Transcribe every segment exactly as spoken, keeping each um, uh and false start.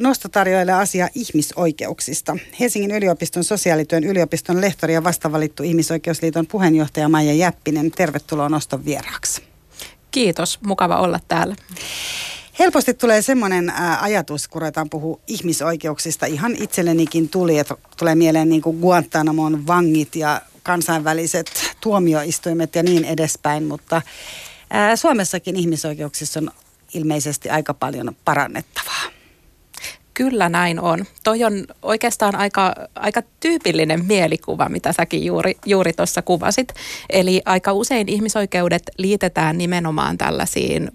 nostotarjoille asia ihmisoikeuksista. Helsingin yliopiston sosiaalityön yliopiston lehtori ja vastavalittu Ihmisoikeusliiton puheenjohtaja Maija Jäppinen. Tervetuloa noston vieraaksi. Kiitos, mukava olla täällä. Helposti tulee semmoinen ajatus, kun ruvetaan puhua ihmisoikeuksista. Ihan itsellenikin tuli, että tulee mieleen niin kuin Guantanamon vangit ja kansainväliset tuomioistuimet ja niin edespäin, mutta ää, Suomessakin ihmisoikeuksissa on ilmeisesti aika paljon parannettavaa. Kyllä näin on. Toi on oikeastaan aika, aika tyypillinen mielikuva, mitä säkin juuri, juuri tuossa kuvasit. Eli aika usein ihmisoikeudet liitetään nimenomaan tällaisiin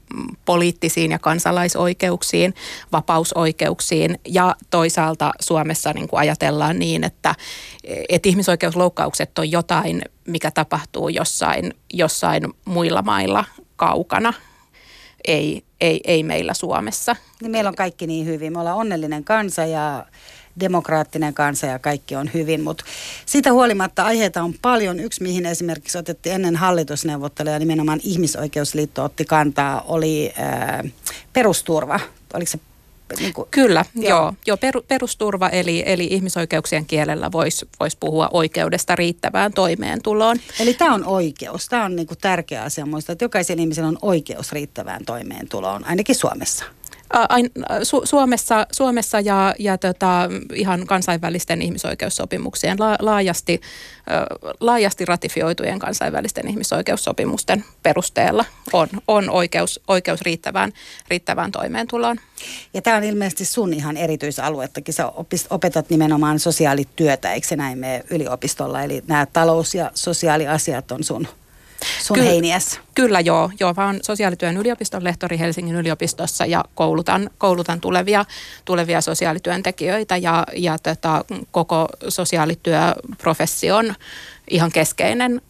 poliittisiin ja kansalaisoikeuksiin, vapausoikeuksiin ja toisaalta Suomessa niin kuin ajatellaan niin, että et ihmisoikeusloukkaukset on jotain, mikä tapahtuu jossain, jossain muilla mailla kaukana. Ei, ei, ei meillä Suomessa. Niin meillä on kaikki niin hyvin. Me ollaan onnellinen kansa ja demokraattinen kansa ja kaikki on hyvin, mutta siitä huolimatta aiheita on paljon. Yksi, mihin esimerkiksi otettiin ennen hallitusneuvotteluja, nimenomaan Ihmisoikeusliitto otti kantaa, oli ää, perusturva. Oliko se niin kuin, Kyllä, joo. joo. joo peru, perusturva, eli, eli ihmisoikeuksien kielellä voisi vois puhua oikeudesta riittävään toimeentuloon. Eli tämä on oikeus. Tämä on niin kuin tärkeä asia muistaa, että jokaisen ihmisen on oikeus riittävään toimeentuloon, ainakin Suomessa. Su- Suomessa, Suomessa ja, ja tota, ihan kansainvälisten ihmisoikeussopimuksien, la- laajasti, äh, laajasti ratifioitujen kansainvälisten ihmisoikeussopimusten perusteella on, on oikeus, oikeus riittävään, riittävään toimeentuloon. Ja tämä on ilmeisesti sun ihan erityisaluettakin. Sä opetat nimenomaan sosiaalityötä, eikö se näin mene yliopistolla? Eli nämä talous- ja sosiaaliasiat on sun... Sun Ky- heiniäs. Kyllä joo, joo. Mä oon sosiaalityön yliopiston lehtori Helsingin yliopistossa ja koulutan, koulutan tulevia, tulevia sosiaalityöntekijöitä ja, ja tätä, koko sosiaalityöprofession ihan keskeinen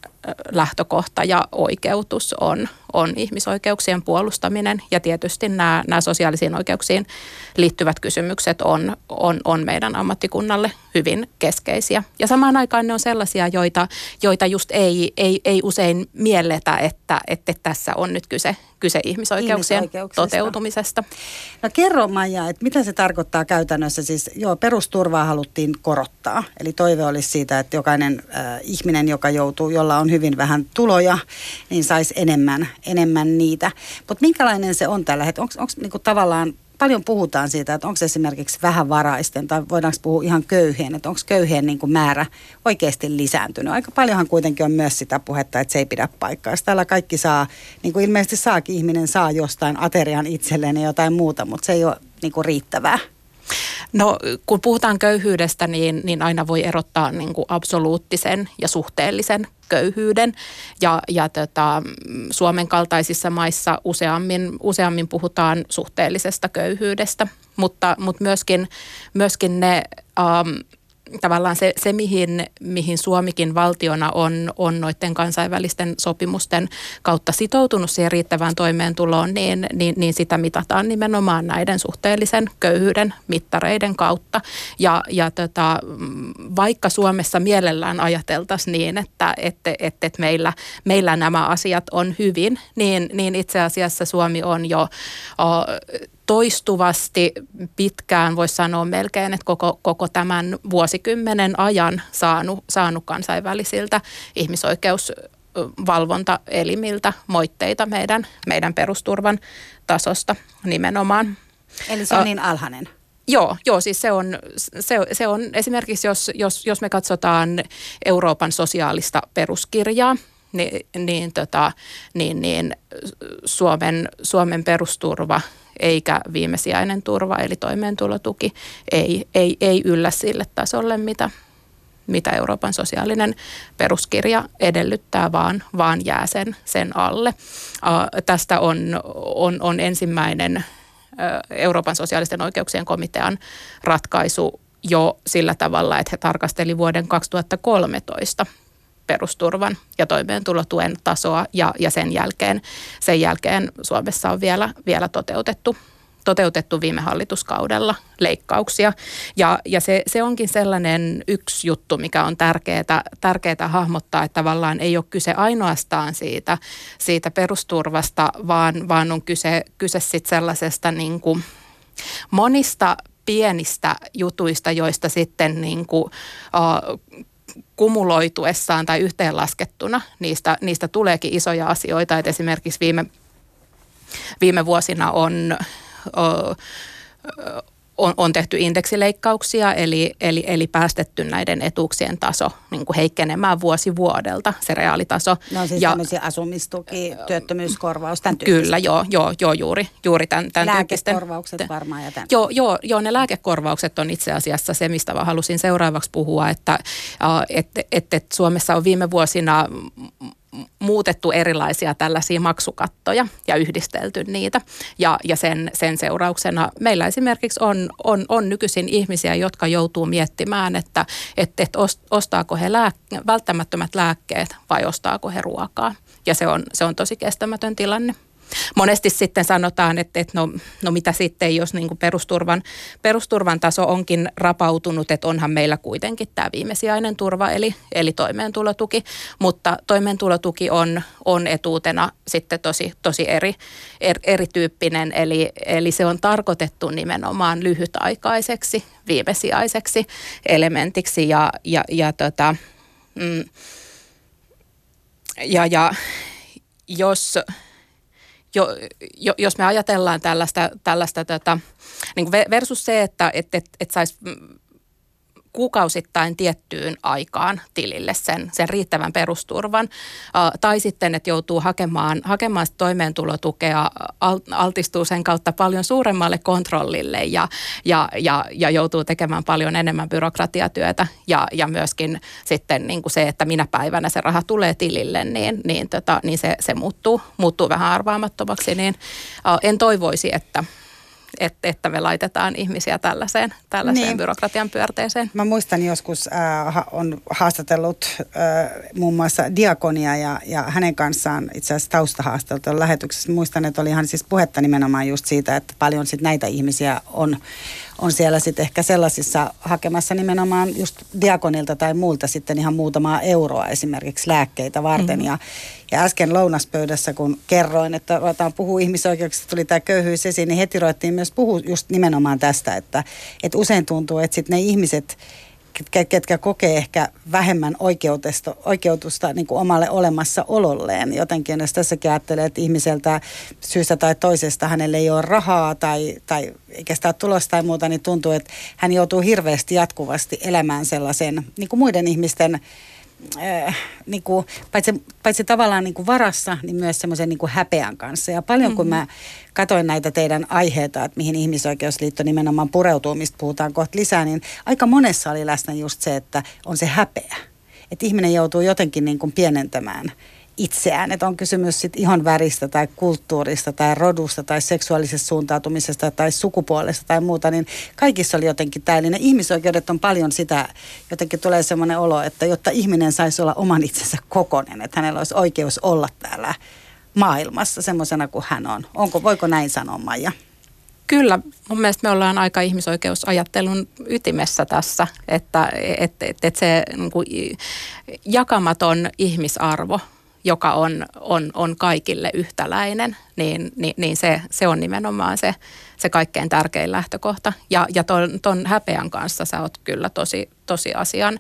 lähtökohta ja oikeutus on, on ihmisoikeuksien puolustaminen ja tietysti nämä, nämä sosiaalisiin oikeuksiin liittyvät kysymykset on, on, on meidän ammattikunnalle hyvin keskeisiä. Ja samaan aikaan ne on sellaisia, joita, joita just ei, ei, ei usein mielletä, että, että tässä on nyt kyse, kyse ihmisoikeuksien toteutumisesta. No kerro Maija, että mitä se tarkoittaa käytännössä? Siis joo, perusturvaa haluttiin korottaa, eli toive olisi siitä, että jokainen äh, ihminen, joka joutuu, jolla on hyvin vähän tuloja, niin saisi enemmän, enemmän niitä. Mutta minkälainen se on tällä hetkellä? Onko niinku tavallaan, paljon puhutaan siitä, että onko esimerkiksi vähävaraisten tai voidaanko puhua ihan köyhien, että onko köyhien niinku määrä oikeasti lisääntynyt? Aika paljonhan kuitenkin on myös sitä puhetta, että se ei pidä paikkaa. Täällä kaikki saa, niin kuin ilmeisesti saakin ihminen saa jostain aterian itselleen ja jotain muuta, mutta se ei ole niinku riittävää. No kun puhutaan köyhyydestä, niin, niin aina voi erottaa niin kuin absoluuttisen ja suhteellisen köyhyyden. Ja, ja tota, Suomen kaltaisissa maissa useammin, useammin puhutaan suhteellisesta köyhyydestä, mutta, mutta myöskin, myöskin ne... Ähm, Tavallaan se, se mihin, mihin Suomikin valtiona on, on noiden kansainvälisten sopimusten kautta sitoutunut siihen riittävään toimeentuloon, niin, niin, niin sitä mitataan nimenomaan näiden suhteellisen köyhyyden mittareiden kautta. Ja, ja tota, vaikka Suomessa mielellään ajateltaisiin niin, että et, et, et meillä, meillä nämä asiat on hyvin, niin, niin itse asiassa Suomi on jo... O, toistuvasti pitkään, voisi sanoa melkein, että koko, koko tämän vuosikymmenen ajan saanut, saanut kansainvälisiltä ihmisoikeusvalvontaelimiltä moitteita meidän, meidän perusturvan tasosta nimenomaan. Eli se on niin alhainen? Joo, joo, siis se on, se, se on esimerkiksi, jos, jos, jos me katsotaan Euroopan sosiaalista peruskirjaa, niin, niin, tota, niin, niin Suomen, Suomen perusturva eikä viimesijainen turva, eli toimeentulotuki, ei, ei, ei yllä sille tasolle, mitä, mitä Euroopan sosiaalinen peruskirja edellyttää, vaan, vaan jää sen, sen alle. Äh, tästä on, on, on ensimmäinen äh, Euroopan sosiaalisten oikeuksien komitean ratkaisu jo sillä tavalla, että he tarkasteli vuoden kaksituhattakolmetoista perusturvan ja toimeentulotuen tasoa ja, ja sen, jälkeen, sen jälkeen Suomessa on vielä, vielä toteutettu, toteutettu viime hallituskaudella leikkauksia. Ja, ja se, se onkin sellainen yksi juttu, mikä on tärkeää, tärkeää hahmottaa, että tavallaan ei ole kyse ainoastaan siitä, siitä perusturvasta, vaan, vaan on kyse, kyse sit sellaisesta niin kuin monista pienistä jutuista, joista sitten niin kuin, äh, kumuloituessaan tai yhteenlaskettuna niistä, niistä tuleekin isoja asioita. Et esimerkiksi viime, viime vuosina on... Äh, On, on tehty indeksileikkauksia, eli, eli, eli päästetty näiden etuuksien taso niin kuin heikkenemään vuosi vuodelta, se reaalitaso. No siis ja, tämmöisiä asumistuki, työttömyyskorvaus, tämän tyyppistä. Kyllä, joo, joo, joo juuri, juuri tämän, tämän tyyppisten. Lääkekorvaukset varmaan ja tämän. Joo, joo, joo, ne lääkekorvaukset on itse asiassa se, mistä vaan halusin seuraavaksi puhua, että et, et, et Suomessa on viime vuosina muutettu erilaisia tällaisia maksukattoja ja yhdistelty niitä. Ja, ja sen, sen seurauksena meillä esimerkiksi on, on, on nykyisin ihmisiä, jotka joutuu miettimään, että et, et ostaako he lääk- välttämättömät lääkkeet vai ostaako he ruokaa. Ja se on, se on tosi kestämätön tilanne. Monesti sitten sanotaan, että, että no, no mitä sitten, jos niin kuin perusturvan, perusturvan taso onkin rapautunut, että onhan meillä kuitenkin tämä viimesijainen turva, eli, eli toimeentulotuki. Mutta toimeentulotuki on, on etuutena sitten tosi, tosi eri, er, erityyppinen, eli, eli se on tarkoitettu nimenomaan lyhytaikaiseksi, viimesijaiseksi elementiksi ja... ja, ja, tota, mm, ja, ja jos... Jo, jo, jos me ajatellaan tällaista, tällaista tätä, niin versus se, että et, et, et saisi kuukausittain tiettyyn aikaan tilille sen, sen riittävän perusturvan, äh, tai sitten, että joutuu hakemaan, hakemaan toimeentulotukea, altistuu sen kautta paljon suuremmalle kontrollille ja, ja, ja, ja joutuu tekemään paljon enemmän byrokratiatyötä ja, ja myöskin sitten niin kuin se, että minä päivänä se raha tulee tilille, niin, niin, tota, niin se, se muuttuu, muuttuu vähän arvaamattomaksi, niin äh, en toivoisi, että että me laitetaan ihmisiä tällaiseen, tällaiseen niin. byrokratian pyörteeseen. Mä muistan joskus, äh, on haastatellut äh, muun muassa Diakonia ja, ja hänen kanssaan itse asiassa taustahaastattelun lähetyksessä. Muistan, että oli ihan siis puhetta nimenomaan just siitä, että paljon sit näitä ihmisiä on, on siellä sitten ehkä sellaisissa hakemassa nimenomaan just Diakonilta tai muulta sitten ihan muutamaa euroa esimerkiksi lääkkeitä varten. Mm-hmm. Ja, ja äsken lounaspöydässä, kun kerroin, että ruvetaan puhua ihmisoikeuksista, tuli tämä köyhyys esiin, niin heti ruvettiin myös puhua just nimenomaan tästä, että, että usein tuntuu, että sitten ne ihmiset, ketkä kokee ehkä vähemmän oikeutusta, oikeutusta niin kuin omalle olemassaololleen. Jotenkin jos tässäkin ajattelee, että ihmiseltä syystä tai toisesta hänelle ei ole rahaa tai, tai eikä sitä tulosta tai muuta, niin tuntuu, että hän joutuu hirveästi jatkuvasti elämään sellaisen niin kuin muiden ihmisten, äh, niin kuin, paitsi, paitsi tavallaan niin kuin varassa, niin myös semmoisen niin kuin häpeän kanssa. Ja paljon mm-hmm. kun mä katoin näitä teidän aiheita, että mihin ihmisoikeusliitto nimenomaan pureutuu, mistä puhutaan kohta lisää, niin aika monessa oli läsnä just se, että on se häpeä. Että ihminen joutuu jotenkin niin kuin pienentämään itseään. Että on kysymys sit ihon väristä tai kulttuurista tai rodusta tai seksuaalisesta suuntautumisesta tai sukupuolesta tai muuta, niin kaikissa oli jotenkin täydellinen. Ihmisoikeudet on paljon sitä, jotenkin tulee semmoinen olo, että jotta ihminen saisi olla oman itsensä kokoinen, että hänellä olisi oikeus olla täällä maailmassa semmoisena kuin hän on. Onko, voiko näin sanoa, Maija? Kyllä, mun mielestä me ollaan aika ihmisoikeusajattelun ytimessä tässä, että et, et, et se niin kuin jakamaton ihmisarvo, joka on, on, on kaikille yhtäläinen, niin, niin, niin se, se on nimenomaan se, se kaikkein tärkein lähtökohta. Ja, ja ton, ton häpeän kanssa sä oot kyllä tosi, tosi asian,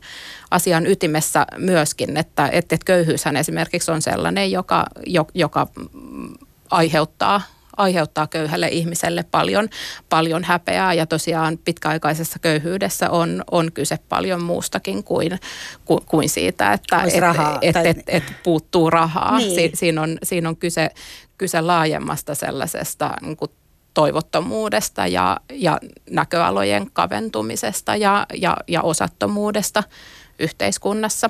asian ytimessä myöskin, että et, et köyhyyshän esimerkiksi on sellainen, joka, joka aiheuttaa, aiheuttaa köyhälle ihmiselle paljon, paljon häpeää. Ja tosiaan pitkäaikaisessa köyhyydessä on, on kyse paljon muustakin kuin, ku, kuin siitä, että et, rahaa, et, tai... et, et, et puuttuu rahaa. Niin. Si, siinä on, siinä on kyse, kyse laajemmasta sellaisesta niin kuin toivottomuudesta ja, ja näköalojen kaventumisesta ja, ja, ja osattomuudesta yhteiskunnassa.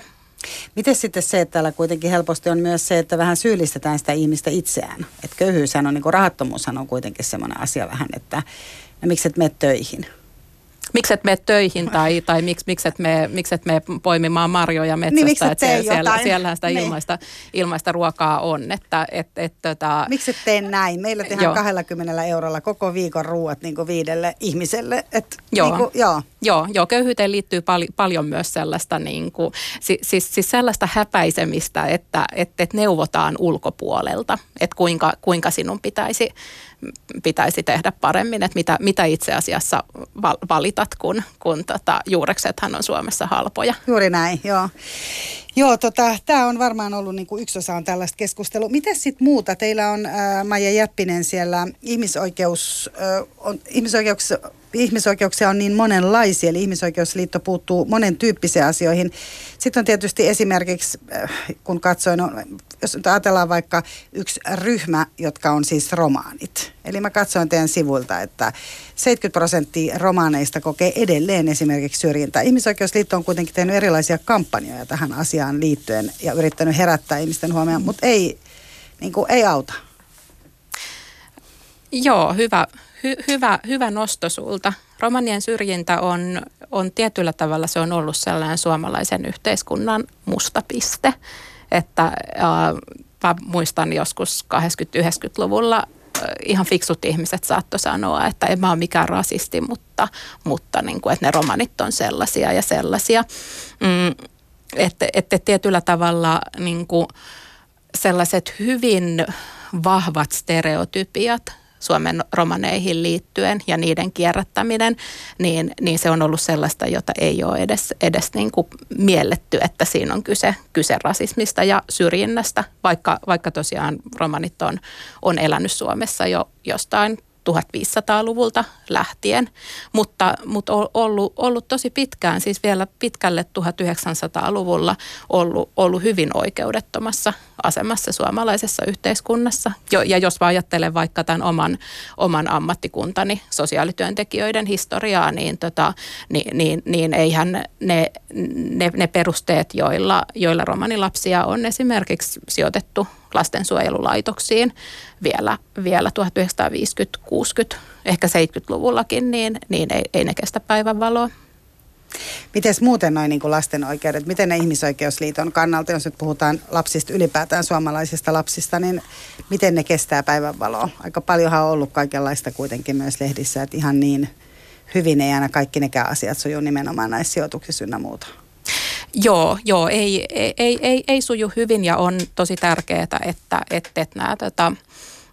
Miten sitten se, että täällä kuitenkin helposti on myös se, että vähän syyllistetään sitä ihmistä itseään? Että köyhyyshän on, niin kuin rahattomuushan on kuitenkin semmoinen asia vähän, että no miksi et mene töihin? Miksi et mene töihin tai, tai miksi, miksi, et mene, miksi et mene poimimaan marjoja metsästä? Niin, et tee siellä, jotain? Siellähän sitä niin. ilmaista, ilmaista ruokaa on. Että, et, et, tota... Miksi et tee näin? Meillä tehdään joo. kaksikymmentä eurolla koko viikon ruuat niin kuin viidelle ihmiselle. Et, joo. Niin kuin, joo. Joo, joo, köyhyyteen liittyy pal- paljon myös sellaista, niin kuin, si- siis, siis sellaista häpäisemistä, että et, et neuvotaan ulkopuolelta, että kuinka, kuinka sinun pitäisi, pitäisi tehdä paremmin, että mitä, mitä itse asiassa val- valitat, kun, kun tota, juureksethan on Suomessa halpoja. Juuri näin, joo. Joo, tota, tämä on varmaan ollut niinku yksi osa on tällaista keskustelua. Mitäs sitten muuta? Teillä on ää, Maija Jäppinen siellä ihmisoikeus, ää, on, ihmisoikeus... Ihmisoikeuksia on niin monenlaisia, eli Ihmisoikeusliitto puuttuu monen tyyppisiin asioihin. Sitten on tietysti esimerkiksi, kun katsoin, jos ajatellaan vaikka yksi ryhmä, jotka on siis romaanit. Eli mä katsoin teidän sivuilta, että seitsemänkymmentä prosenttia romaaneista kokee edelleen esimerkiksi syrjintää. Ihmisoikeusliitto on kuitenkin tehnyt erilaisia kampanjoja tähän asiaan liittyen ja yrittänyt herättää ihmisten huomioon, mutta ei, niin kuin, ei auta. Joo, hyvä. Hy- hyvä, hyvä nosto sulta. Romanien syrjintä on, on tietyllä tavalla, se on ollut sellainen suomalaisen yhteiskunnan musta piste. Että, äh, muistan joskus kahdeksankymmentä-yhdeksänkymmentäluvulla äh, ihan fiksut ihmiset saattoi sanoa, että en mä ole mikään rasisti, mutta, mutta niin kuin, että ne romanit on sellaisia ja sellaisia. Mm, että, että tietyllä tavalla niin kuin sellaiset hyvin vahvat stereotypiat Suomen romaneihin liittyen ja niiden kierrättäminen, niin, niin se on ollut sellaista, jota ei ole edes, edes niin kuin mielletty, että siinä on kyse, kyse rasismista ja syrjinnästä, vaikka, vaikka tosiaan romanit on, on elänyt Suomessa jo jostain viidentoistasadan luvulta lähtien, mutta, mutta on ollut, ollut tosi pitkään, siis vielä pitkälle tuhatyhdeksänsataaluvulla ollut, ollut hyvin oikeudettomassa asemassa suomalaisessa yhteiskunnassa. Jo, ja jos mä ajattelen vaikka tämän oman, oman ammattikuntani sosiaalityöntekijöiden historiaa, niin, tota, niin, niin, niin eihän ne, ne, ne perusteet, joilla, joilla romanilapsia on esimerkiksi sijoitettu lastensuojelulaitoksiin vielä, vielä tuhatyhdeksänsataaviisikymmentä-kuusikymmentä, ehkä seitsemänkymmentäluvullakin, niin, niin ei, ei ne kestä päivänvaloa. Mites muuten noin niin lasten oikeudet, miten ne Ihmisoikeusliiton kannalta, jos nyt puhutaan lapsista, ylipäätään suomalaisista lapsista, niin miten ne kestää päivänvaloa? Aika paljonhan on ollut kaikenlaista kuitenkin myös lehdissä, että ihan niin hyvin ei aina kaikki nekään asiat suju nimenomaan näissä sijoituksissa ynnä muuta. Joo, joo ei, ei, ei, ei, ei suju hyvin ja on tosi tärkeää, että, että, että nämä tätä,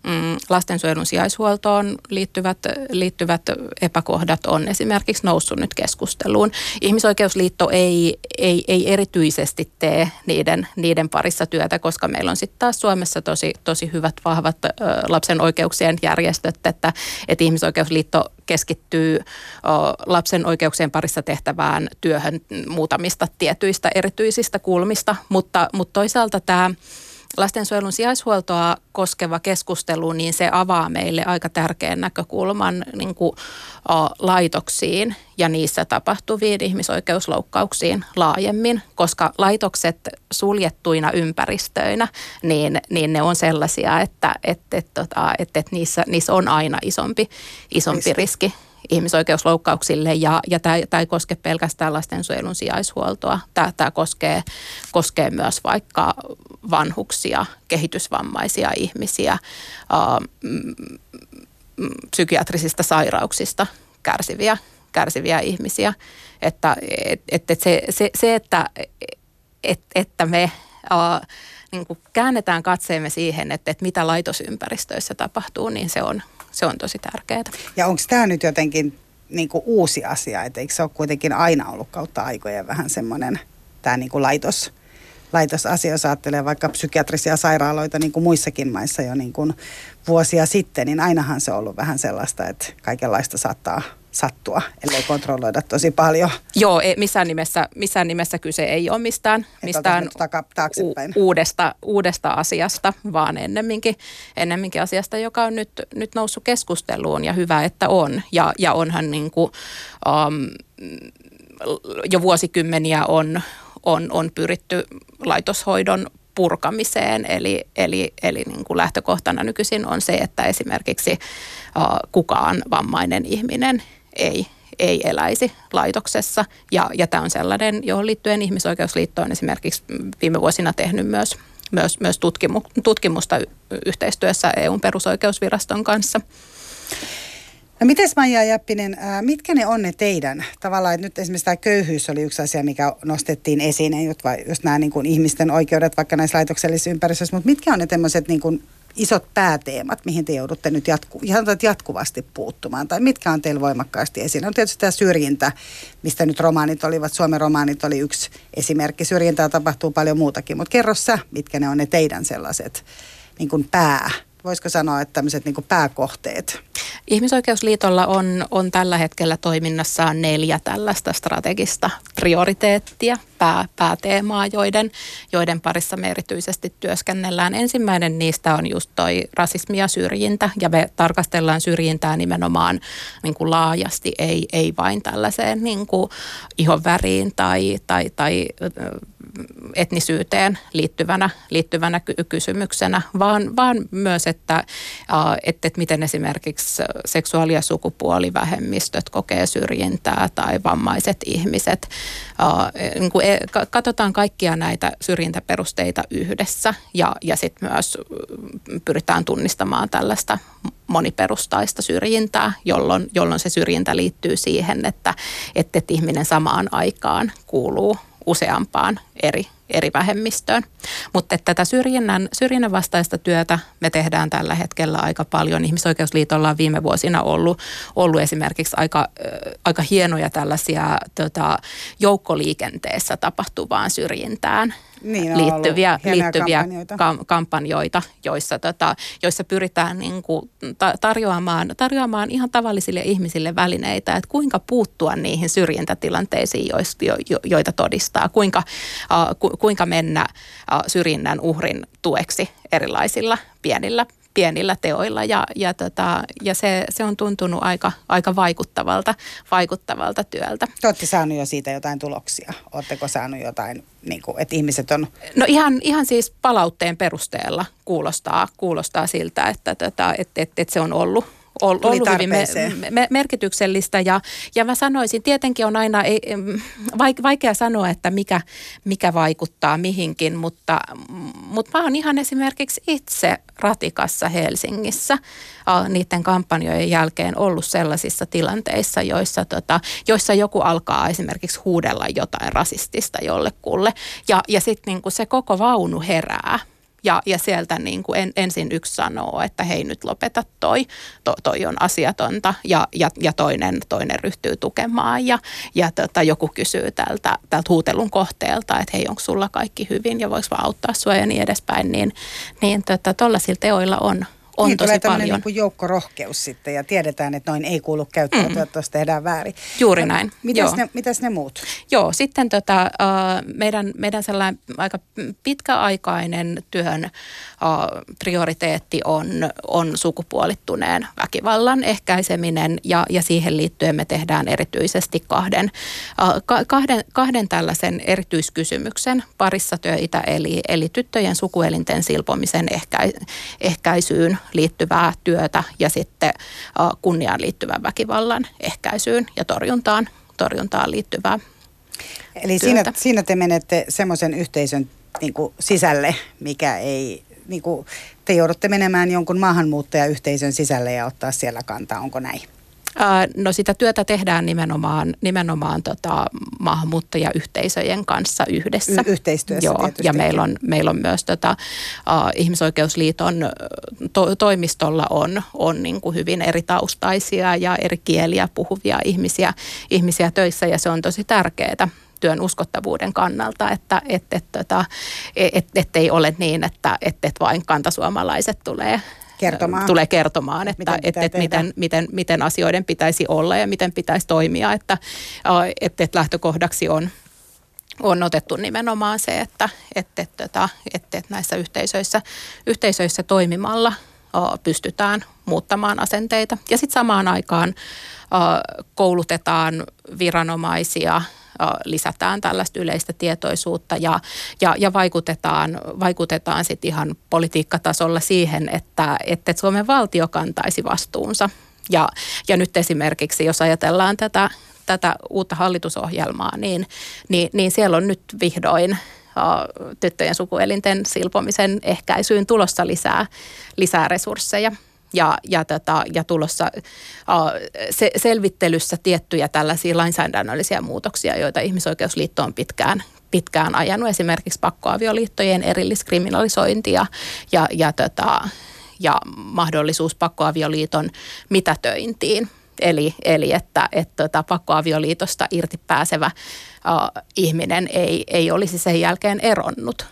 mm, lastensuojelun sijaishuoltoon liittyvät, liittyvät epäkohdat on esimerkiksi noussut nyt keskusteluun. Ihmisoikeusliitto ei, ei, ei erityisesti tee niiden, niiden parissa työtä, koska meillä on sitten taas Suomessa tosi, tosi hyvät, vahvat ö, lapsen oikeuksien järjestöt, että, että Ihmisoikeusliitto keskittyy lapsen oikeuksien parissa tehtävään työhön muutamista tietyistä erityisistä kulmista, mutta, mutta toisaalta tämä lastensuojelun sijaishuoltoa koskeva keskustelu, niin se avaa meille aika tärkeän näkökulman niin kuin, o, laitoksiin ja niissä tapahtuviin ihmisoikeusloukkauksiin laajemmin, koska laitokset suljettuina ympäristöinä, niin, niin ne on sellaisia, että, että, että, että, että niissä, niissä on aina isompi, isompi riski ihmisoikeusloukkauksille, ja, ja tämä, tämä ei koske pelkästään lastensuojelun sijaishuoltoa. Tämä, tämä koskee, koskee myös vaikka vanhuksia, kehitysvammaisia ihmisiä, ää, psykiatrisista sairauksista kärsiviä, kärsiviä ihmisiä. Että, et, et se, se, se, että, et, että me ää, niin kuin käännetään katseemme siihen, että, että mitä laitosympäristöissä tapahtuu, niin se on Se on tosi tärkeää. Ja onko tämä nyt jotenkin niinku uusi asia, että eikö se ole kuitenkin aina ollut kautta aikojen vähän semmoinen tämä niinku laitos, laitosasia, jos ajattelee vaikka psykiatrisia sairaaloita niinku muissakin maissa jo niinku vuosia sitten, niin ainahan se on ollut vähän sellaista, että kaikenlaista saattaa sattua, ellei kontrolloida tosi paljon. Joo, ei, missään, nimessä, missään nimessä kyse ei ole mistään, mistään u- uudesta, uudesta asiasta, vaan ennemminkin, ennemminkin asiasta, joka on nyt, nyt noussut keskusteluun ja hyvä, että on. Ja, ja onhan niin kuin, um, jo vuosikymmeniä on, on, on pyritty laitoshoidon purkamiseen, eli, eli, eli niin kuin lähtökohtana nykyisin on se, että esimerkiksi uh, kukaan vammainen ihminen ei, ei eläisi laitoksessa, ja, ja tämä on sellainen, johon liittyen Ihmisoikeusliitto on esimerkiksi viime vuosina tehnyt myös, myös, myös tutkimu, tutkimusta yhteistyössä E U:n perusoikeusviraston kanssa. No mites Maija Jäppinen, mitkä ne on ne teidän? Tavallaan, että nyt esimerkiksi tämä köyhyys oli yksi asia, mikä nostettiin esiin, just, vai, just nämä niin kuin ihmisten oikeudet vaikka näissä laitoksellisissa ympäristöissä, mutta mitkä on ne tämmöiset niin kuin isot pääteemat, mihin te joudutte nyt jatku, jatkuvasti puuttumaan, tai mitkä on teillä voimakkaasti esiin? On tietysti tämä syrjintä, mistä nyt romaanit olivat, Suomen romaanit oli yksi esimerkki. Syrjintää tapahtuu paljon muutakin, mutta kerro sä, mitkä ne on ne teidän sellaiset niin kuin pää? Voisiko sanoa, että tämmöiset niin kuin pääkohteet? Ihmisoikeusliitolla on, on tällä hetkellä toiminnassaan neljä tällaista strategista prioriteettia, pää, pääteemaa, joiden, joiden parissa me erityisesti työskennellään. Ensimmäinen niistä on just toi rasismi ja syrjintä, ja me tarkastellaan syrjintää nimenomaan niin kuin laajasti, ei, ei vain tällaiseen niin kuin ihonväriin tai, tai, tai etnisyyteen liittyvänä, liittyvänä kysymyksenä, vaan, vaan myös, että, että miten esimerkiksi seksuaali- ja sukupuolivähemmistöt kokee syrjintää tai vammaiset ihmiset. Katsotaan kaikkia näitä syrjintäperusteita yhdessä ja, ja sitten myös pyritään tunnistamaan tällaista moniperustaista syrjintää, jolloin, jolloin se syrjintä liittyy siihen, että, että ihminen samaan aikaan kuuluu useampaan eri, eri vähemmistöön. Mutta tätä syrjinnän, syrjinnän vastaista työtä me tehdään tällä hetkellä aika paljon. Ihmisoikeusliitolla on viime vuosina ollut, ollut esimerkiksi aika, äh, aika hienoja tällaisia tota, joukkoliikenteessä tapahtuvaan syrjintään niin, liittyviä, liittyviä kampanjoita. kampanjoita, joissa, tota, joissa pyritään niin kuin tarjoamaan, tarjoamaan ihan tavallisille ihmisille välineitä, että kuinka puuttua niihin syrjintätilanteisiin, joita todistaa, kuinka, äh, ku, kuinka mennä äh, syrjinnän uhrin tueksi erilaisilla pienillä pienillä teoilla ja, ja, tota, ja se, se on tuntunut aika, aika vaikuttavalta, vaikuttavalta työltä. Te olette saanut jo siitä jotain tuloksia? Oletteko saanut jotain, niin kuin, että ihmiset on... No ihan, ihan siis palautteen perusteella kuulostaa, kuulostaa siltä, että, että, että, että se on ollut. Ollut hyvin merkityksellistä ja, ja mä sanoisin, tietenkin on aina vaikea sanoa, että mikä, mikä vaikuttaa mihinkin, mutta, mutta mä oon ihan esimerkiksi itse ratikassa Helsingissä niiden kampanjojen jälkeen ollut sellaisissa tilanteissa, joissa, tota, joissa joku alkaa esimerkiksi huudella jotain rasistista jollekulle ja, ja sitten niin kun se koko vaunu herää. Ja, ja sieltä niin kuin en, ensin yksi sanoo, että hei nyt lopeta toi, to, toi on asiatonta ja, ja, ja toinen, toinen ryhtyy tukemaan ja, ja tota, joku kysyy tältä, tältä huutelun kohteelta, että hei onko sulla kaikki hyvin ja voiko vaan auttaa sua ja niin edespäin, niin, niin tota, tollaisilla teoilla on. On niin, tulee tämmöinen niin kuin joukkorohkeus sitten ja tiedetään, että noin ei kuulu käyttäytyä, mm. tuossa tehdään väärin. Juuri näin. No, mitäs, ne, mitäs ne muut? Joo, sitten tota, äh, meidän, meidän sellainen aika pitkäaikainen työn äh, prioriteetti on, on sukupuolittuneen väkivallan ehkäiseminen ja, ja siihen liittyen me tehdään erityisesti kahden, äh, kahden, kahden tällaisen erityiskysymyksen parissa työitä, eli, eli tyttöjen sukuelinten silpomisen ehkä, ehkäisyyn liittyvää työtä ja sitten kunniaan liittyvän väkivallan ehkäisyyn ja torjuntaan, torjuntaan liittyvää Eli siinä, siinä te menette semmoisen yhteisön niin kuin sisälle, mikä ei, niin kuin, te joudutte menemään jonkun maahanmuuttajayhteisön sisälle ja ottaa siellä kantaa, onko näin? No sitä työtä tehdään nimenomaan, nimenomaan tota maahanmuuttajayhteisöjen kanssa yhdessä. Y- yhteistyössä Joo, tietysti. Ja meillä on, meillä on myös tota, uh, Ihmisoikeusliiton to- toimistolla on, on niin kuin hyvin eri taustaisia ja eri kieliä puhuvia ihmisiä, ihmisiä töissä ja se on tosi tärkeää työn uskottavuuden kannalta, että et, et, tota, et, et ei ole niin, että et, et vain kantasuomalaiset tulee. Kertomaan. Tulee kertomaan, että miten, että, että miten, miten, miten asioiden pitäisi olla ja miten pitäisi toimia, että, että, että lähtökohdaksi on, on otettu nimenomaan se, että, että, että, että näissä yhteisöissä, yhteisöissä toimimalla pystytään muuttamaan asenteita ja sitten samaan aikaan koulutetaan viranomaisia, lisätään tällaista yleistä tietoisuutta ja, ja, ja vaikutetaan, vaikutetaan sitten ihan politiikkatasolla siihen, että, että Suomen valtio kantaisi vastuunsa. Ja, ja nyt esimerkiksi, jos ajatellaan tätä, tätä uutta hallitusohjelmaa, niin, niin, niin siellä on nyt vihdoin uh, tyttöjen sukuelinten silpomisen ehkäisyyn tulossa lisää, lisää resursseja. ja, ja, tätä, ja tulossa se, selvittelyssä tiettyjä tällaisia lainsäädännöllisiä muutoksia, joita Ihmisoikeusliitto on pitkään, pitkään ajanut, esimerkiksi pakkoavioliittojen erilliskriminalisointi ja, ja, ja, tätä, ja mahdollisuus pakkoavioliiton mitätöintiin. Eli, eli että, että, että pakkoavioliitosta irti pääsevä äh, ihminen ei, ei olisi sen jälkeen eronnut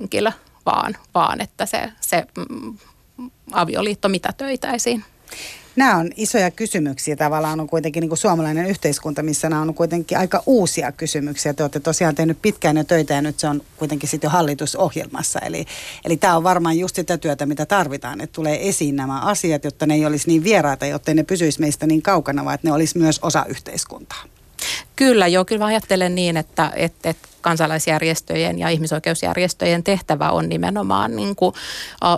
henkilö, vaan, vaan että se, se mm, avioliitto mitätöitäisiin. Nämä on isoja kysymyksiä. Tavallaan on kuitenkin niin kuin suomalainen yhteiskunta, missä nämä on kuitenkin aika uusia kysymyksiä. Te olette tosiaan tehnyt pitkään jo töitä ja nyt se on kuitenkin sitten jo hallitusohjelmassa. Eli, eli tämä on varmaan just sitä työtä, mitä tarvitaan, että tulee esiin nämä asiat, jotta ne ei olisi niin vieraita, jotta ne pysyisi meistä niin kaukana, vaan että ne olisi myös osa yhteiskuntaa. Kyllä, joo. Kyllä mä ajattelen niin, että, että, että kansalaisjärjestöjen ja ihmisoikeusjärjestöjen tehtävä on nimenomaan niin kuin, äh,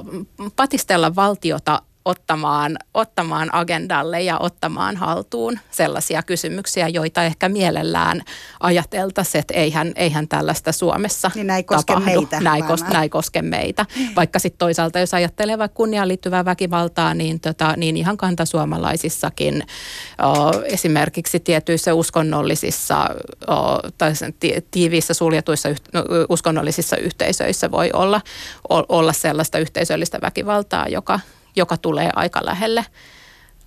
patistella valtiota ottamaan, ottamaan agendalle ja ottamaan haltuun sellaisia kysymyksiä, joita ehkä mielellään ajateltaisiin, että eihän, eihän tällaista Suomessa niin näin tapahdu. Meitä, näin, kos, näin koske meitä. Vaikka sitten toisaalta, jos ajattelee vaikka kunniaan liittyvää väkivaltaa, niin, tota, niin ihan kantasuomalaisissakin o, esimerkiksi tietyissä uskonnollisissa o, tai tiiviissä suljetuissa uskonnollisissa yhteisöissä voi olla, o, olla sellaista yhteisöllistä väkivaltaa, joka joka tulee aika lähelle,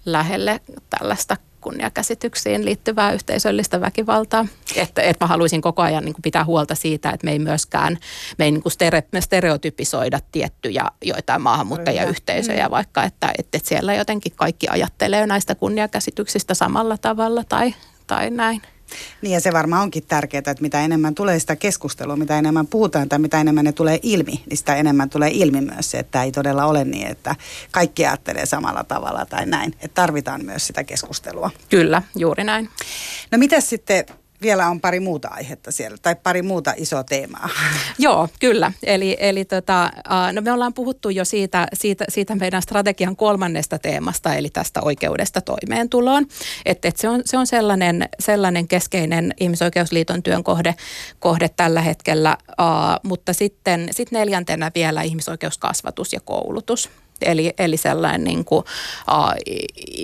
lähelle tällaista kunniakäsityksiin liittyvää yhteisöllistä väkivaltaa. Että et mä haluaisin koko ajan niin kuin pitää huolta siitä, että me ei myöskään me ei niin kuin stere, me stereotypisoida tiettyjä joitain maahanmuuttajayhteisöjä, mm. vaikka että, että siellä jotenkin kaikki ajattelee näistä kunniakäsityksistä samalla tavalla tai, tai näin. Niin ja se varmaan onkin tärkeää, että mitä enemmän tulee sitä keskustelua, mitä enemmän puhutaan tai mitä enemmän ne tulee ilmi, niin sitä enemmän tulee ilmi myös se, että ei todella ole niin, että kaikki ajattelee samalla tavalla tai näin. Että tarvitaan myös sitä keskustelua. Kyllä, juuri näin. No mitäs sitten vielä on pari muuta aihetta siellä tai pari muuta isoa teemaa? Joo, kyllä. Eli, eli tota, no me ollaan puhuttu jo siitä, siitä, siitä meidän strategian kolmannesta teemasta, eli tästä oikeudesta toimeentuloon. Että et se on, se on sellainen, sellainen keskeinen Ihmisoikeusliiton työn kohde, kohde tällä hetkellä, uh, mutta sitten sit neljäntenä vielä ihmisoikeuskasvatus ja koulutus. Eli, eli sellainen niin kuin, uh,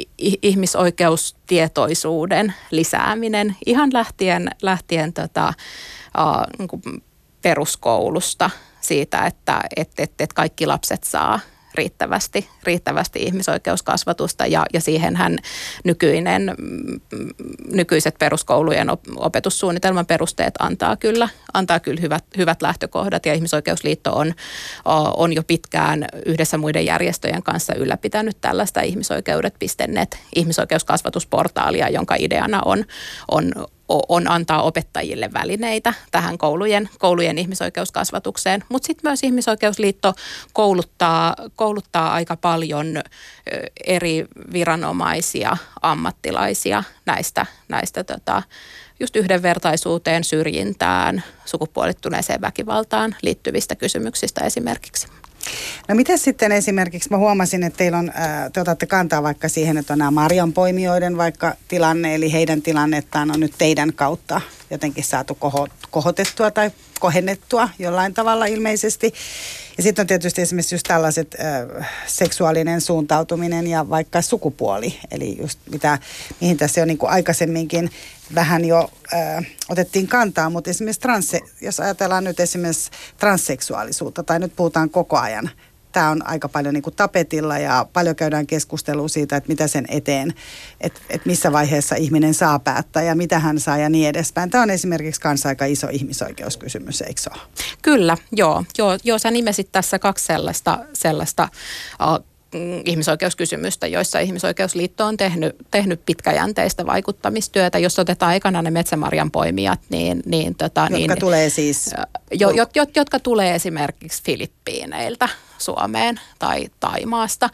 ihmisoikeustietoisuuden lisääminen ihan lähtien, lähtien tota, uh, niin kuin peruskoulusta siitä, että et, et, et kaikki lapset saa riittävästi, riittävästi ihmisoikeuskasvatusta ja, ja siihenhän nykyinen, nykyiset peruskoulujen opetussuunnitelman perusteet antaa kyllä, antaa kyllä hyvät, hyvät lähtökohdat ja Ihmisoikeusliitto on, on jo pitkään yhdessä muiden järjestöjen kanssa ylläpitänyt tällaista ihmisoikeudet piste net ihmisoikeuskasvatusportaalia, jonka ideana on, on on antaa opettajille välineitä tähän koulujen, koulujen ihmisoikeuskasvatukseen, mutta sitten myös Ihmisoikeusliitto kouluttaa, kouluttaa aika paljon eri viranomaisia, ammattilaisia näistä, näistä tota, just yhdenvertaisuuteen, syrjintään, sukupuolittuneeseen väkivaltaan liittyvistä kysymyksistä esimerkiksi. No miten sitten esimerkiksi, mä huomasin, että teillä on, te otatte kantaa vaikka siihen, että on nämä marjanpoimijoiden vaikka tilanne, eli heidän tilannettaan on nyt teidän kautta jotenkin saatu kohotettua tai kohennettua jollain tavalla ilmeisesti. Ja sitten on tietysti esimerkiksi just tällaiset äh, seksuaalinen suuntautuminen ja vaikka sukupuoli, eli just mitä, mihin tässä jo niin kuin aikaisemminkin vähän jo äh, otettiin kantaa, mutta esimerkiksi transse, jos ajatellaan nyt esimerkiksi transseksuaalisuutta, tai nyt puhutaan koko ajan, tämä on aika paljon niin kuin tapetilla ja paljon käydään keskustelua siitä, että mitä sen eteen, että, että missä vaiheessa ihminen saa päättää ja mitä hän saa ja niin edespäin. Tämä on esimerkiksi kanssa aika iso ihmisoikeuskysymys, eikö se ole? Kyllä, joo. Joo, joo sä nimesit tässä kaksi sellaista, sellaista uh, ihmisoikeuskysymystä, joissa Ihmisoikeusliitto on tehnyt, tehnyt pitkäjänteistä vaikuttamistyötä. Jos otetaan aikana ne metsämarjanpoimijat, niin... niin, tota, jotka niin tulee siis... Jo, jo, jo, jotka tulee esimerkiksi Filippiineiltä Suomeen tai Taimaasta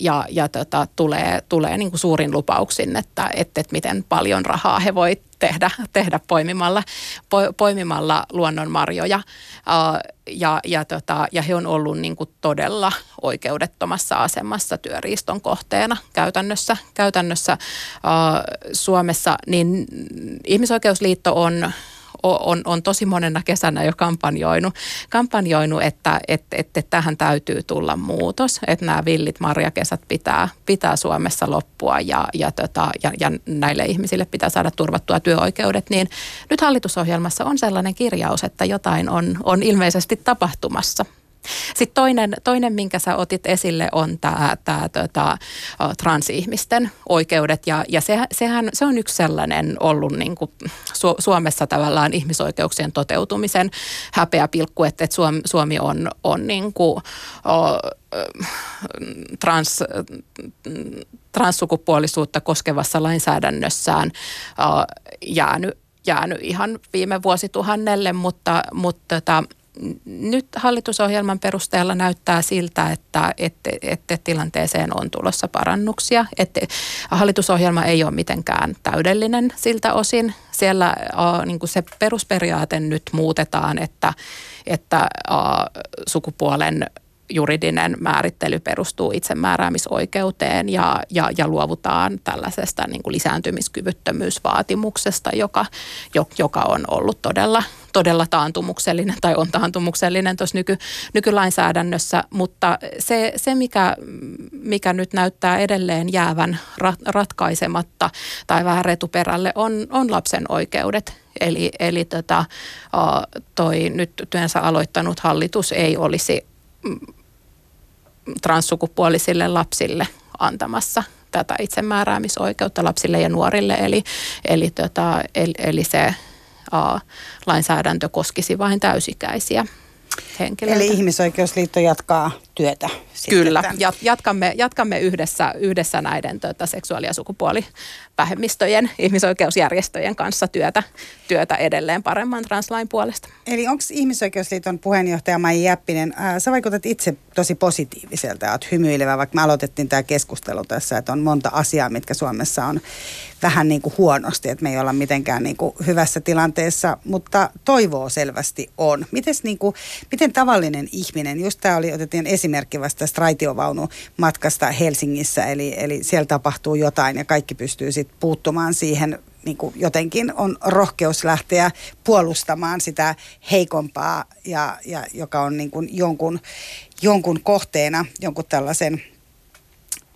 ja, ja tota, tulee, tulee niin kuin suurin lupauksin, että, että, että miten paljon rahaa he voi tehdä, tehdä poimimalla, po, poimimalla luonnonmarjoja. Ja, ja, tota, ja he on ollut niin kuin todella oikeudettomassa asemassa työriiston kohteena käytännössä, käytännössä Suomessa, niin Ihmisoikeusliitto on... on, on tosi monena kesänä jo kampanjoinut, kampanjoinut että et, et, et tähän täytyy tulla muutos, että nämä villit marjakesät pitää, pitää Suomessa loppua ja, ja, tota, ja, ja näille ihmisille pitää saada turvattua työoikeudet, niin nyt hallitusohjelmassa on sellainen kirjaus, että jotain on, on ilmeisesti tapahtumassa. Sitten toinen, toinen, minkä sä otit esille, on tämä tota, transihmisten oikeudet ja, ja se, sehän, se on yksi sellainen ollut niin kuin Su- Suomessa tavallaan ihmisoikeuksien toteutumisen häpeäpilkku, että et Suomi, Suomi on, on niin kuin, o, trans, transsukupuolisuutta koskevassa lainsäädännössään o, jäänyt, jäänyt ihan viime vuosituhannelle, mutta, mutta tota, nyt hallitusohjelman perusteella näyttää siltä, että, että, että tilanteeseen on tulossa parannuksia. Että hallitusohjelma ei ole mitenkään täydellinen siltä osin. Siellä niin kuin se perusperiaate nyt muutetaan, että, että sukupuolen juridinen määrittely perustuu itsemääräämisoikeuteen ja, ja, ja luovutaan tällaisesta niin kuin lisääntymiskyvyttömyysvaatimuksesta, joka, joka on ollut todella, todella taantumuksellinen tai on taantumuksellinen tuossa nyky, nykylainsäädännössä, mutta se, se mikä, mikä nyt näyttää edelleen jäävän rat, ratkaisematta tai vähän retuperälle on, on lapsen oikeudet. Eli, eli tota, toi nyt työnsä aloittanut hallitus ei olisi transsukupuolisille lapsille antamassa tätä itsemääräämisoikeutta lapsille ja nuorille, eli, eli, tota, eli, eli se a, lainsäädäntö koskisi vain täysikäisiä henkilöitä. Eli ihmisoikeusliitto jatkaa työtä. Kyllä, jat, jatkamme, jatkamme yhdessä, yhdessä näiden tota, seksuaali- ja sukupuolivähemmistöjen ihmisoikeusjärjestöjen kanssa työtä, työtä edelleen paremman translain puolesta. Eli onko ihmisoikeusliiton puheenjohtaja Maija Jäppinen, ää, sä vaikutat itse tosi positiiviselta ja oot hymyilevä, vaikka me aloitettiin tämä keskustelu tässä, että on monta asiaa, mitkä Suomessa on vähän niin kuin huonosti, että me ei olla mitenkään niin kuin hyvässä tilanteessa, mutta toivoa selvästi on. Mites niin kuin, miten tavallinen ihminen, just tämä oli, otettiin esimerkki vasta tästä raitiovaunumatkasta Helsingissä, eli, eli siellä tapahtuu jotain ja kaikki pystyy sitten puuttumaan siihen, niin kuin jotenkin on rohkeus lähteä puolustamaan sitä heikompaa, ja, ja, joka on niin kuin jonkun, jonkun kohteena, jonkun tällaisen,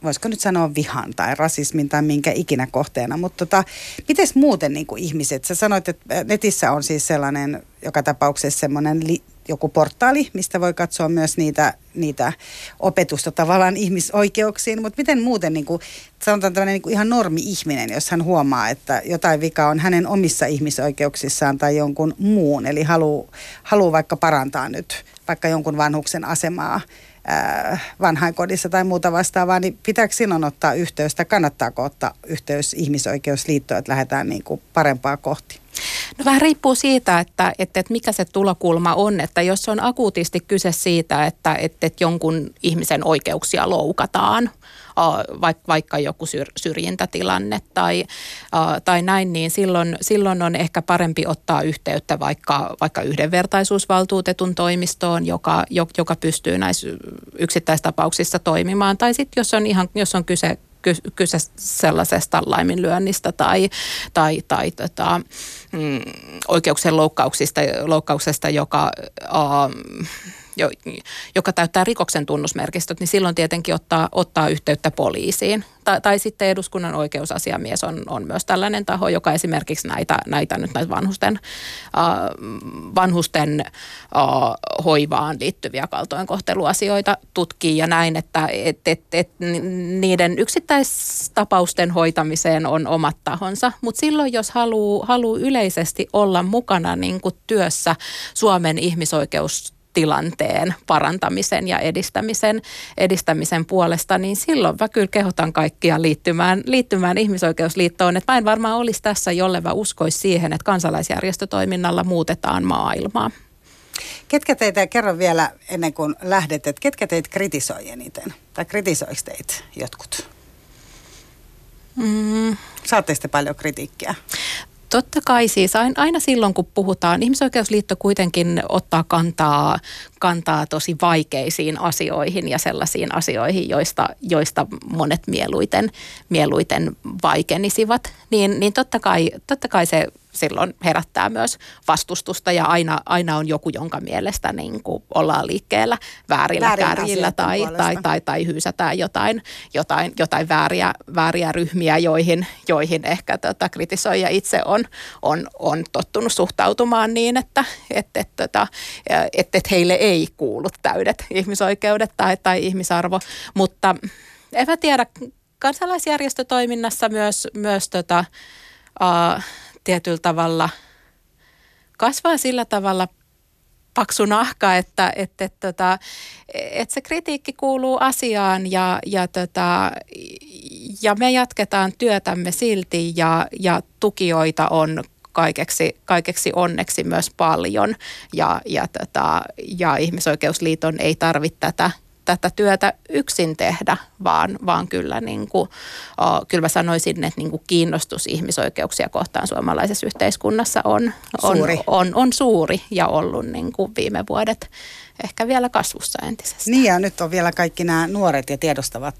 voisiko nyt sanoa vihan tai rasismin tai minkä ikinä kohteena, mutta tota, mites muuten niin kuin ihmiset, sä sanoit, että netissä on siis sellainen, joka tapauksessa semmoinen li- joku portaali, mistä voi katsoa myös niitä, niitä opetusta tavallaan ihmisoikeuksiin, mutta miten muuten, niin kuin, sanotaan tämmöinen niin kuin ihan normi-ihminen, jos hän huomaa, että jotain vikaa on hänen omissa ihmisoikeuksissaan tai jonkun muun, eli haluaa haluu vaikka parantaa nyt vaikka jonkun vanhuksen asemaa ää, vanhainkodissa tai muuta vastaavaa, niin pitääkö silloin ottaa yhteys tai kannattaako ottaa yhteys ihmisoikeusliittoon, että lähdetään niin kuin parempaa kohti? No vähän riippuu siitä, että, että, että mikä se tulokulma on, että jos on akuutisti kyse siitä, että, että, että jonkun ihmisen oikeuksia loukataan, vaikka joku syrjintätilanne tai, tai näin, niin silloin, silloin on ehkä parempi ottaa yhteyttä vaikka, vaikka yhdenvertaisuusvaltuutetun toimistoon, joka, joka pystyy näissä yksittäistapauksissa toimimaan, tai sitten jos on, ihan, jos on kyse kyse sellaisesta laiminlyönnistä tai, tai, tai tota, mm, oikeuksien loukkauksista, loukkauksesta, joka, uh, jo, joka täyttää rikoksen tunnusmerkistöt, niin silloin tietenkin ottaa, ottaa yhteyttä poliisiin. Tai, tai sitten eduskunnan oikeusasiamies on, on myös tällainen taho, joka esimerkiksi näitä, näitä, nyt näitä vanhusten, uh, vanhusten uh, hoivaan liittyviä kaltoinkohteluasioita tutkii ja näin, että et, et, et, niiden yksittäistapausten hoitamiseen on omat tahonsa. Mutta silloin, jos haluaa haluu yleisesti olla mukana niin kuin työssä Suomen ihmisoikeus tilanteen parantamisen ja edistämisen, edistämisen puolesta, niin silloin mä kyllä kehotan kaikkia liittymään, liittymään ihmisoikeusliittoon. Että mä en varmaan olisi tässä, jolle mä uskoisi siihen, että kansalaisjärjestötoiminnalla muutetaan maailmaa. Ketkä teitä, kerron vielä ennen kuin lähdet, että ketkä teitä kritisoi eniten? Tai kritisoiko teitä jotkut? Mm. Saatteko te paljon kritiikkiä? Totta kai siis aina silloin, kun puhutaan, ihmisoikeusliitto kuitenkin ottaa kantaa kantaa tosi vaikeisiin asioihin ja sellaisiin asioihin, joista, joista monet mieluiten, mieluiten vaikenisivat, niin, niin totta kai, totta kai se silloin herättää myös vastustusta ja aina, aina on joku, jonka mielestä niin kuin ollaan liikkeellä väärillä, väärillä kärjillä tai, tai, tai, tai, tai hyysätään jotain, jotain, jotain vääriä, vääriä ryhmiä, joihin, joihin ehkä tota, kritisoija itse on, on, on tottunut suhtautumaan niin, että et, et, tota, et, et heille ei kuulu täydet ihmisoikeudet tai, tai ihmisarvo, mutta en mä tiedä, kansalaisjärjestötoiminnassa myös, myös tota, uh, tietyllä tavalla kasvaa sillä tavalla paksu nahka, että, että, että, että, että se kritiikki kuuluu asiaan ja, ja, tota, ja me jatketaan työtämme silti ja, ja tukijoita on Kaikeksi, kaikeksi onneksi myös paljon ja, ja, tota, ja Ihmisoikeusliiton ei tarvitse tätä, tätä työtä yksin tehdä, vaan, vaan kyllä, niin kuin, o, kyllä mä sanoisin, että niin kuin kiinnostus ihmisoikeuksia kohtaan suomalaisessa yhteiskunnassa on, on, suuri. on, on suuri ja ollut niin kuin viime vuodet ehkä vielä kasvussa entisestään. Niin ja nyt on vielä kaikki nämä nuoret ja tiedostavat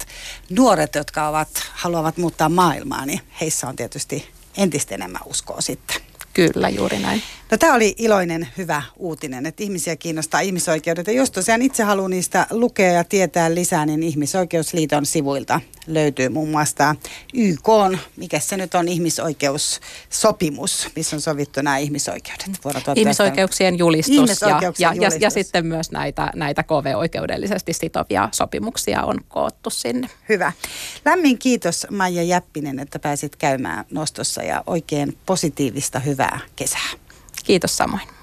nuoret, jotka ovat, haluavat muuttaa maailmaa, niin heissä on tietysti entistä enemmän uskoa sitten. Kyllä, juuri näin. No, tämä oli iloinen, hyvä uutinen, että ihmisiä kiinnostaa ihmisoikeudet. Ja jos tosiaan itse haluaa niistä lukea ja tietää lisää, niin Ihmisoikeusliiton sivuilta löytyy muun muassa Y K:n, mikä se nyt on, ihmisoikeussopimus, missä on sovittu nämä ihmisoikeudet. Ihmisoikeuksien julistus, ihmisoikeuksien ja, ja, julistus. Ja, ja sitten myös näitä, näitä K V-oikeudellisesti sitovia sopimuksia on koottu sinne. Hyvä. Lämmin kiitos, Maija Jäppinen, että pääsit käymään nostossa ja oikein positiivista, hyvää kesää. Kiitos samoin.